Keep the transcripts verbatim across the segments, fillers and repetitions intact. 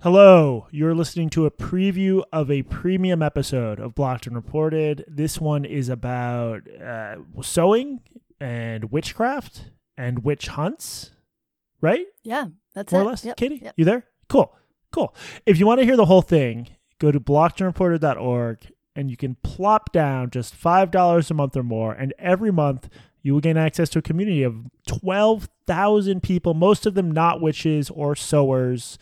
Hello, you're listening to a preview of a premium episode of Blocked and Reported. This one is about uh, sewing and witchcraft and witch hunts, right? Yeah, that's More it. More or less? Yep. Katie, yep. You there? Cool, cool. If you want to hear the whole thing, go to blocked and reported dot org and you can plop down just five dollars a month or more, and every month you will gain access to a community of twelve thousand people, most of them not witches or sewers.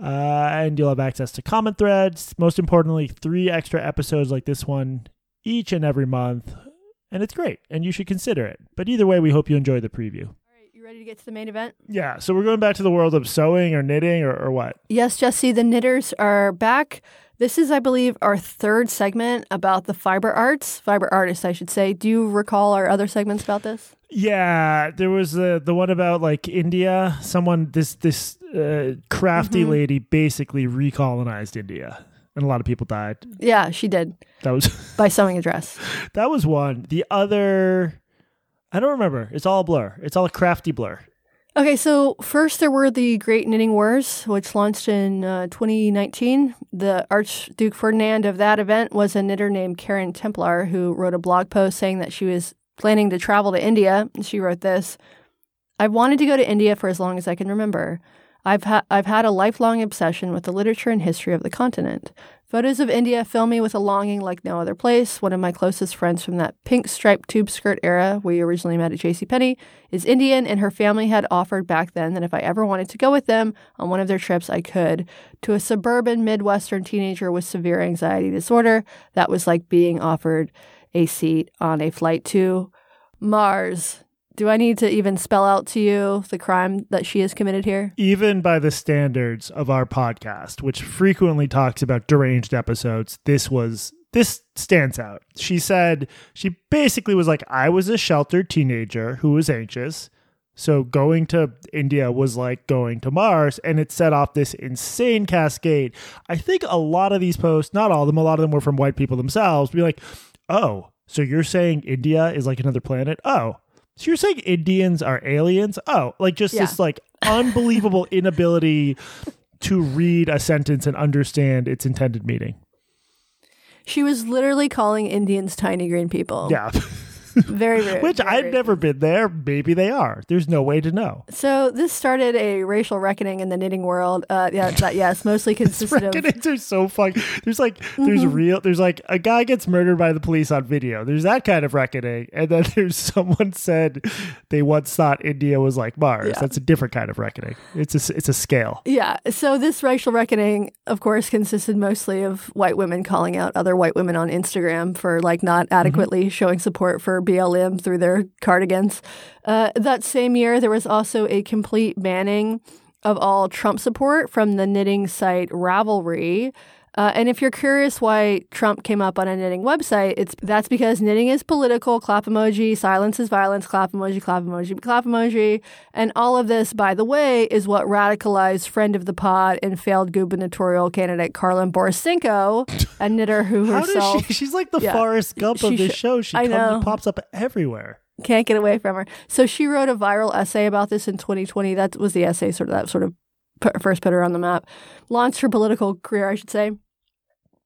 Uh, and you'll have access to common threads, most importantly, three extra episodes like this one each and every month. And it's great, and you should consider it. But either way, we hope you enjoy the preview. All right, you ready to get to the main event? Yeah, so we're going back to the world of sewing or knitting or, or what? Yes, Jesse, the knitters are back. This is, I believe, our third segment about the fiber arts, fiber artists, I should say. Do you recall our other segments about this? Yeah, there was the the one about like India. Someone, this this uh, crafty mm-hmm. lady basically recolonized India, and a lot of people died. Yeah, she did. That was by sewing a dress. That was one. The other, I don't remember. It's all a blur. It's all a crafty blur. Okay, so first there were the Great Knitting Wars, which launched in uh, twenty nineteen. The Archduke Ferdinand of that event was a knitter named Karen Templar, who wrote a blog post saying that she was planning to travel to India. She wrote this: "I've wanted to go to India for as long as I can remember. I've, ha- I've had a lifelong obsession with the literature and history of the continent. Photos of India fill me with a longing like no other place. One of my closest friends from that pink striped tube skirt era, we originally met at JCPenney, is Indian, and her family had offered back then that if I ever wanted to go with them on one of their trips, I could. To a suburban Midwestern teenager with severe anxiety disorder, that was like being offered a seat on a flight to Mars." Do I need to even spell out to you the crime that she has committed here? Even by the standards of our podcast, which frequently talks about deranged episodes, this was this stands out. She said, she basically was like, I was a sheltered teenager who was anxious, so going to India was like going to Mars, and it set off this insane cascade. I think a lot of these posts, not all of them, a lot of them were from white people themselves, be like, oh, so you're saying India is like another planet? Oh. So you're saying Indians are aliens? Oh, like just yeah. this like unbelievable inability to read a sentence and understand its intended meaning. She was literally calling Indians tiny green people. Yeah. Very rude. Which Very I've rude. never been there. Maybe they are. There's no way to know. So this started a racial reckoning in the knitting world. Uh, yeah, that, yes, mostly consisted of... Reckonings are so fucking... There's like, mm-hmm. there's real... There's like, a guy gets murdered by the police on video. There's that kind of reckoning. And then there's someone said they once thought India was like Mars. Yeah. That's a different kind of reckoning. It's a, it's a scale. Yeah. So this racial reckoning, of course, consisted mostly of white women calling out other white women on Instagram for like not adequately mm-hmm. showing support for B L M through their cardigans. Uh, that same year, there was also a complete banning of all Trump support from the knitting site Ravelry. Uh, and if you're curious why Trump came up on a knitting website, it's that's because knitting is political, clap emoji, silence is violence, clap emoji, clap emoji, clap emoji. And all of this, by the way, is what radicalized friend of the pod and failed gubernatorial candidate Karlyn Borysenko, a knitter who herself... How does she, she's like the yeah, Forrest Gump of this sh- show. She comes and pops up everywhere. Can't get away from her. So she wrote a viral essay about this in twenty twenty. That was the essay, sort of that sort of put, first put her on the map. Launched her political career, I should say.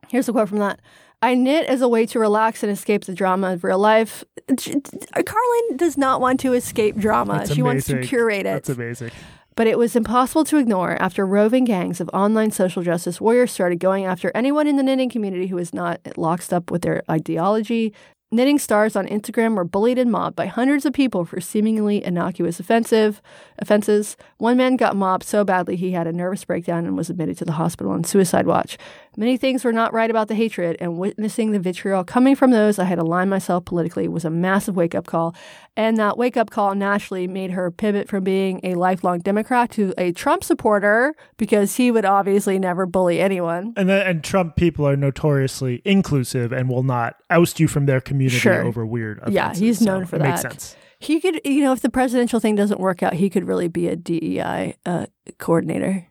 Here's a quote from that. "I knit as a way to relax and escape the drama of real life." Karlyn does not want to escape drama. That's she amazing. Wants to curate it. That's amazing. "But it was impossible to ignore after roving gangs of online social justice warriors started going after anyone in the knitting community who was not locked up with their ideology. Knitting stars on Instagram were bullied and mobbed by hundreds of people for seemingly innocuous offensive offenses. One man got mobbed so badly he had a nervous breakdown and was admitted to the hospital on suicide watch. Many things were not right about the hatred, and witnessing the vitriol coming from those I had aligned myself politically was a massive wake-up call." And that wake-up call naturally made her pivot from being a lifelong Democrat to a Trump supporter, because he would obviously never bully anyone. And the, and Trump people are notoriously inclusive and will not oust you from their community sure. over weird offenses. Yeah, he's known so for that. Makes sense. He could, you know, if the presidential thing doesn't work out, he could really be a D E I uh, coordinator.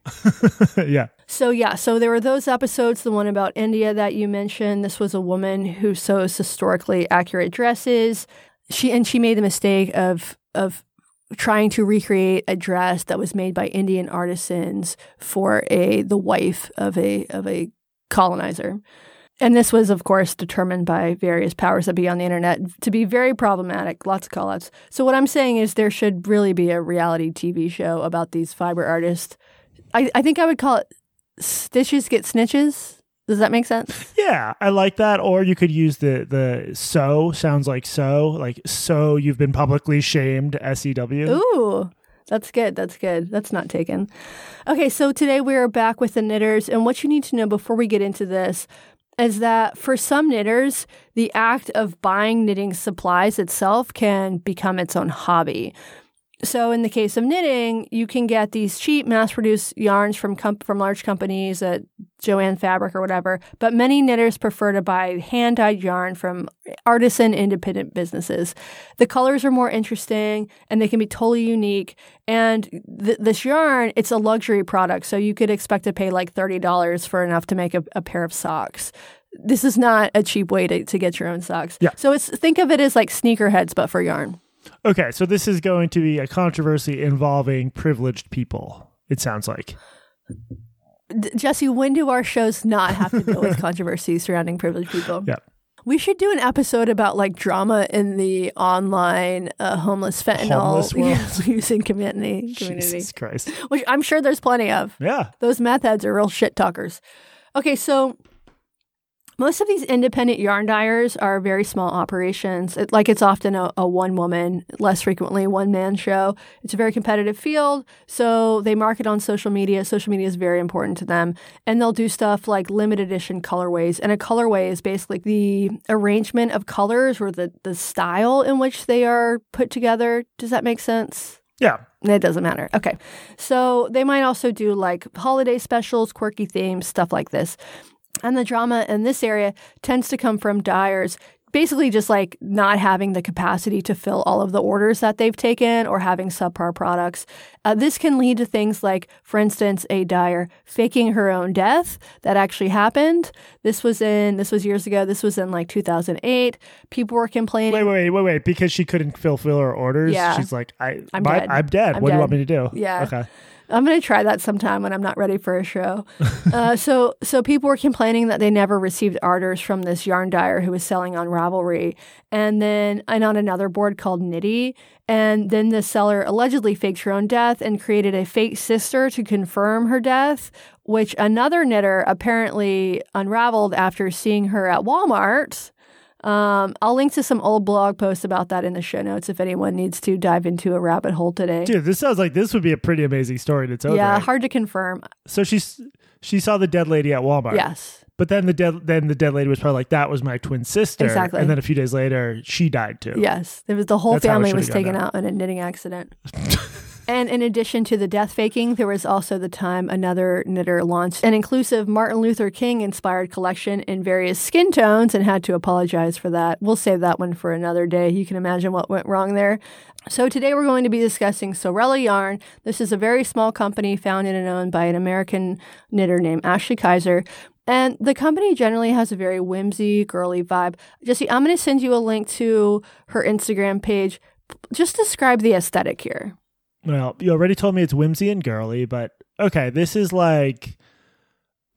yeah. So, yeah. So there were those episodes, the one about India that you mentioned. This was a woman who sews historically accurate dresses. She and she made the mistake of of trying to recreate a dress that was made by Indian artisans for a the wife of a of a colonizer. And this was, of course, determined by various powers that be on the internet to be very problematic, lots of call-outs. So what I'm saying is there should really be a reality T V show about these fiber artists. I, I think I would call it Stitches Get Snitches. Does that make sense? Yeah, I like that. Or you could use the the so, sounds like so, like so you've been publicly shamed, S E W. Ooh. That's good. That's good. That's not taken. Okay, so today we're back with the knitters. And what you need to know before we get into this is that for some knitters, the act of buying knitting supplies itself can become its own hobby. So in the case of knitting, you can get these cheap mass-produced yarns from comp- from large companies at Joann Fabric or whatever, but many knitters prefer to buy hand-dyed yarn from artisan independent businesses. The colors are more interesting, and they can be totally unique. And th- this yarn, it's a luxury product, so you could expect to pay like thirty dollars for enough to make a, a pair of socks. This is not a cheap way to, to get your own socks. Yeah. So it's think of it as like sneakerheads, but for yarn. Okay, so this is going to be a controversy involving privileged people, it sounds like. D- Jesse, when do our shows not have to deal with controversy surrounding privileged people? Yeah. We should do an episode about like drama in the online uh, homeless fentanyl homeless using community. community. Jesus Christ. Which I'm sure there's plenty of. Yeah. Those meth heads are real shit talkers. Okay, so most of these independent yarn dyers are very small operations. It, like it's often a, a one-woman, less frequently one-man show. It's a very competitive field, so they market on social media. Social media is very important to them. And they'll do stuff like limited edition colorways. And a colorway is basically the arrangement of colors or the, the style in which they are put together. Does that make sense? Yeah. It doesn't matter. Okay. So they might also do like holiday specials, quirky themes, stuff like this. And the drama in this area tends to come from dyers basically just like not having the capacity to fill all of the orders that they've taken or having subpar products. Uh, this can lead to things like, for instance, a dyer faking her own death that actually happened. This was in, this was years ago. This was in like two thousand eight. People were complaining. Wait, wait, wait, wait. Because she couldn't fulfill her orders. Yeah. She's like, I, I'm, my, dead. I'm dead. I'm what dead. do you want me to do? Yeah. Okay. I'm going to try that sometime when I'm not ready for a show. uh, so so people were complaining that they never received orders from this yarn dyer who was selling on Ravelry. And then and on another board called Knitty. And then the seller allegedly faked her own death and created a fake sister to confirm her death, which another knitter apparently unraveled after seeing her at Walmart. Um, I'll link to some old blog posts about that in the show notes if anyone needs to dive into a rabbit hole today. Dude, this sounds like this would be a pretty amazing story in its own. Yeah, right? Hard to confirm. So she's, she saw the dead lady at Walmart. Yes. But then the dead then the dead lady was probably like, that was my twin sister. Exactly. And then a few days later, she died too. Yes. There was the whole That's family was taken out in a knitting accident. And in addition to the death faking, there was also the time another knitter launched an inclusive Martin Luther King-inspired collection in various skin tones and had to apologize for that. We'll save that one for another day. You can imagine what went wrong there. So today we're going to be discussing Sorella Yarn. This is a very small company founded and owned by an American knitter named Ashley Kaiser. And the company generally has a very whimsy, girly vibe. Jesse, I'm going to send you a link to her Instagram page. Just describe the aesthetic here. Well, you already told me it's whimsy and girly, but okay, this is like,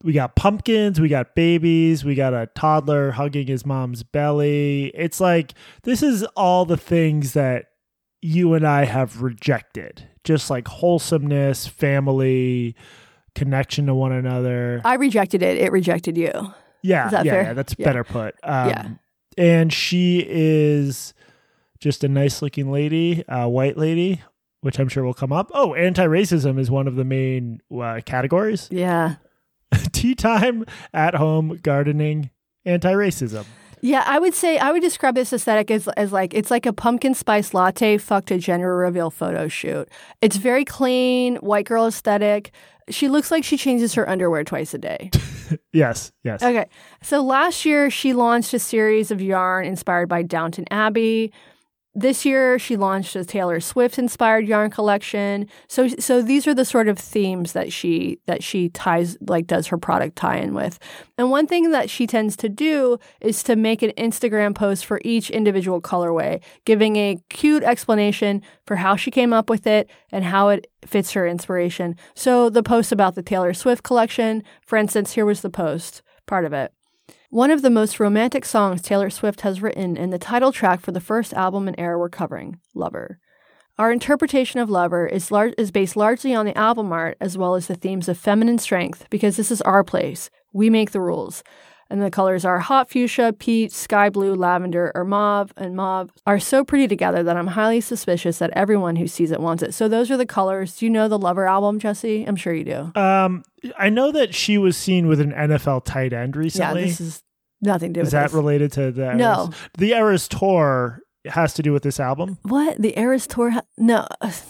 we got pumpkins, we got babies, we got a toddler hugging his mom's belly. It's like, this is all the things that you and I have rejected. Just like wholesomeness, family, connection to one another. I rejected it. It rejected you. Yeah. Is that yeah, fair? yeah that's yeah. better put. Um, yeah. And she is just a nice looking lady, a white lady, which I'm sure will come up. Oh, anti-racism is one of the main uh, categories. Yeah. Tea time, at home, gardening, anti-racism. Yeah, I would say, I would describe this aesthetic as, as like, it's like a pumpkin spice latte fucked a gender reveal photo shoot. It's very clean, white girl aesthetic. She looks like she changes her underwear twice a day. Yes, yes. Okay. So last year, she launched a series of yarn inspired by Downton Abbey. This year, she launched a Taylor Swift-inspired yarn collection. So, so these are the sort of themes that she that she ties, like, does her product tie-in with. And one thing that she tends to do is to make an Instagram post for each individual colorway, giving a cute explanation for how she came up with it and how it fits her inspiration. So, the post about the Taylor Swift collection, for instance, here was the post, part of it. One of the most romantic songs Taylor Swift has written and the title track for the first album and era we're covering, Lover. Our interpretation of Lover is lar- is based largely on the album art as well as the themes of feminine strength, because this is our place. We make the rules. And the colors are hot fuchsia, peach, sky blue, lavender, or mauve, and mauve are so pretty together that I'm highly suspicious that everyone who sees it wants it. So those are the colors. Do you know the Lover album, Jesse? I'm sure you do. Um, I know that she was seen with an N F L tight end recently. Yeah, this is nothing to do with this. Is that related to the Eras? No. The Eras Tour has to do with this album? What? The Eras Tour? Ha- no.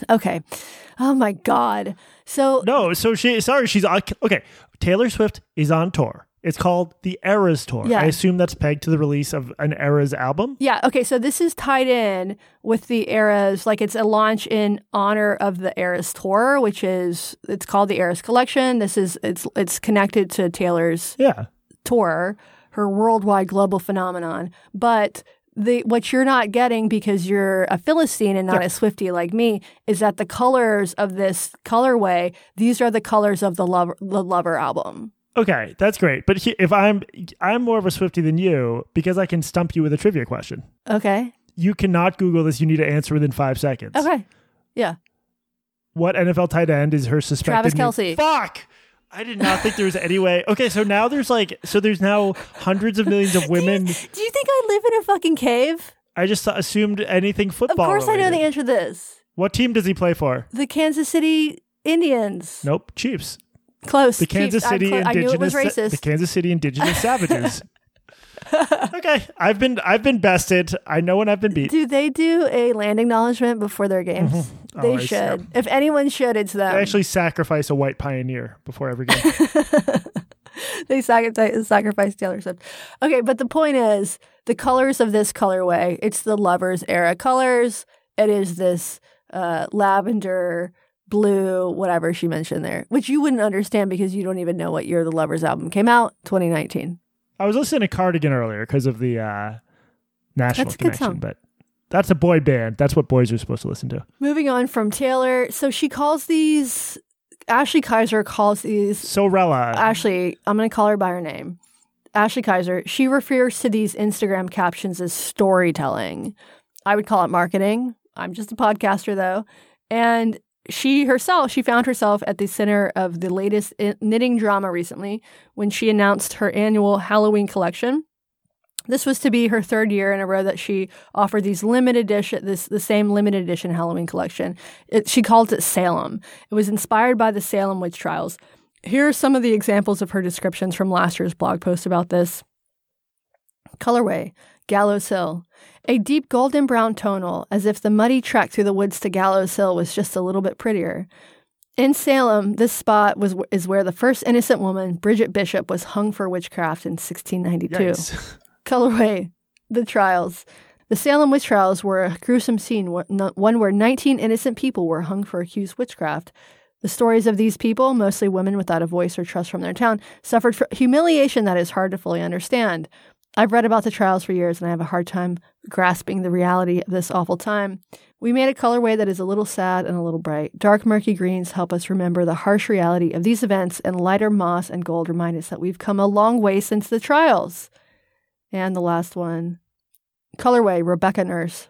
Okay. Oh, my God. So... No, so she... Sorry, she's... on. Okay. Taylor Swift is on tour. It's called the Eras Tour. Yeah. I assume that's pegged to the release of an Eras album? Yeah. Okay. So this is tied in with the Eras. Like, it's a launch in honor of the Eras Tour, which is, it's called the Eras Collection. This is, it's it's connected to Taylor's yeah. tour, her worldwide global phenomenon. But the what you're not getting, because you're a Philistine and not yeah. a Swiftie like me, is that the colors of this colorway, these are the colors of the Lover, the Lover album. Okay, that's great. But he, if I'm I'm more of a Swiftie than you, because I can stump you with a trivia question. Okay. You cannot Google this. You need to answer within five seconds. Okay. Yeah. What N F L tight end is her suspected... Travis Kelce. Fuck! I did not think there was any way. Okay, so now there's like... So there's now hundreds of millions of women... do, you, do you think I live in a fucking cave? I just assumed anything football. Of course related. I know the answer to this. What team does he play for? The Kansas City Indians. Nope, Chiefs. Close. The Kansas Chiefs. City cl- indigenous. Sa- the Kansas City indigenous savages. Okay, I've been I've been bested. I know when I've been beat. Do they do a land acknowledgement before their games? Mm-hmm. They Always, should. Yeah. If anyone should, it's them. They actually sacrifice a white pioneer before every game. They sacrifice, sacrifice Taylor Swift. Okay, but the point is the colors of this colorway. It's the Lovers era colors. It is this uh, lavender. Blue, whatever she mentioned there, which you wouldn't understand because you don't even know what year the Lovers album came out, twenty nineteen. I was listening to Cardigan earlier because of the uh, national that's connection, but that's a boy band. That's what boys are supposed to listen to. Moving on from Taylor. So she calls these, Ashley Kaiser calls these. Sorella. Ashley, I'm going to call her by her name. Ashley Kaiser. She refers to these Instagram captions as storytelling. I would call it marketing. I'm just a podcaster though. And She herself, she found herself at the center of the latest knitting drama recently when she announced her annual Halloween collection. This was to be her third year in a row that she offered these limited edition, this the same limited edition Halloween collection. It, she called it Salem. It was inspired by the Salem witch trials. Here are some of the examples of her descriptions from last year's blog post about this. Colorway. Gallows Hill. A deep golden brown tonal, as if the muddy trek through the woods to Gallows Hill was just a little bit prettier. In Salem, this spot was is where the first innocent woman, Bridget Bishop, was hung for witchcraft in sixteen ninety-two. Yikes. Colorway. The trials. The Salem witch trials were a gruesome scene, one where nineteen innocent people were hung for accused witchcraft. The stories of these people, mostly women without a voice or trust from their town, suffered humiliation that is hard to fully understand. I've read about the trials for years, and I have a hard time grasping the reality of this awful time. We made a colorway that is a little sad and a little bright. Dark, murky greens help us remember the harsh reality of these events, and lighter moss and gold remind us that we've come a long way since the trials. And the last one. Colorway, Rebecca Nurse.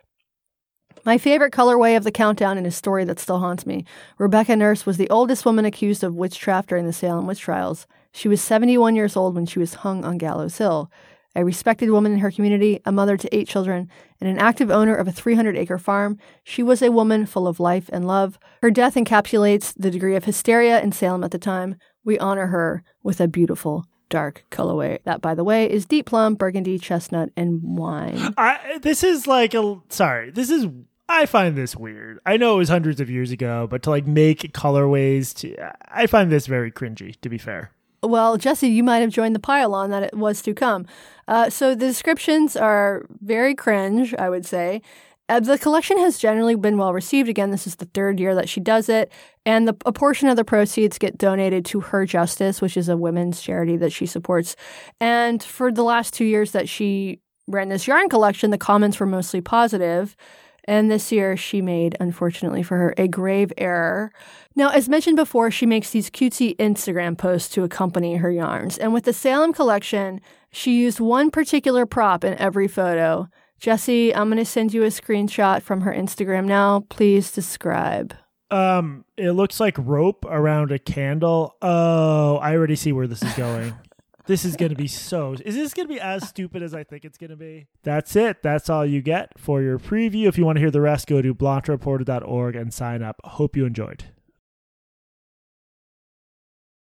My favorite colorway of the countdown in a story that still haunts me. Rebecca Nurse was the oldest woman accused of witchcraft during the Salem witch trials. She was seventy-one years old when she was hung on Gallows Hill. A respected woman in her community, a mother to eight children, and an active owner of a three hundred acre farm, she was a woman full of life and love. Her death encapsulates the degree of hysteria in Salem at the time. We honor her with a beautiful, dark colorway. That, by the way, is deep plum, burgundy, chestnut, and wine. I, this is like a... Sorry. This is... I find this weird. I know it was hundreds of years ago, but to like make colorways... to, I find this very cringy, to be fair. Well, Jesse, you might have joined the pile on that it was to come. Uh, so the descriptions are very cringe, I would say. Uh, the collection has generally been well received. Again, this is the third year that she does it. And the, a portion of the proceeds get donated to Her Justice, which is a women's charity that she supports. And for the last two years that she ran this yarn collection, the comments were mostly positive. And this year she made, unfortunately for her, a grave error. Now, as mentioned before, she makes these cutesy Instagram posts to accompany her yarns. And with the Salem collection, she used one particular prop in every photo. Jesse, I'm going to send you a screenshot from her Instagram now. Please describe. Um, it looks like rope around a candle. Oh, I already see where this is going. This is going to be so... Is this going to be as stupid as I think it's going to be? That's it. That's all you get for your preview. If you want to hear the rest, go to blocked and reported dot org and sign up. Hope you enjoyed.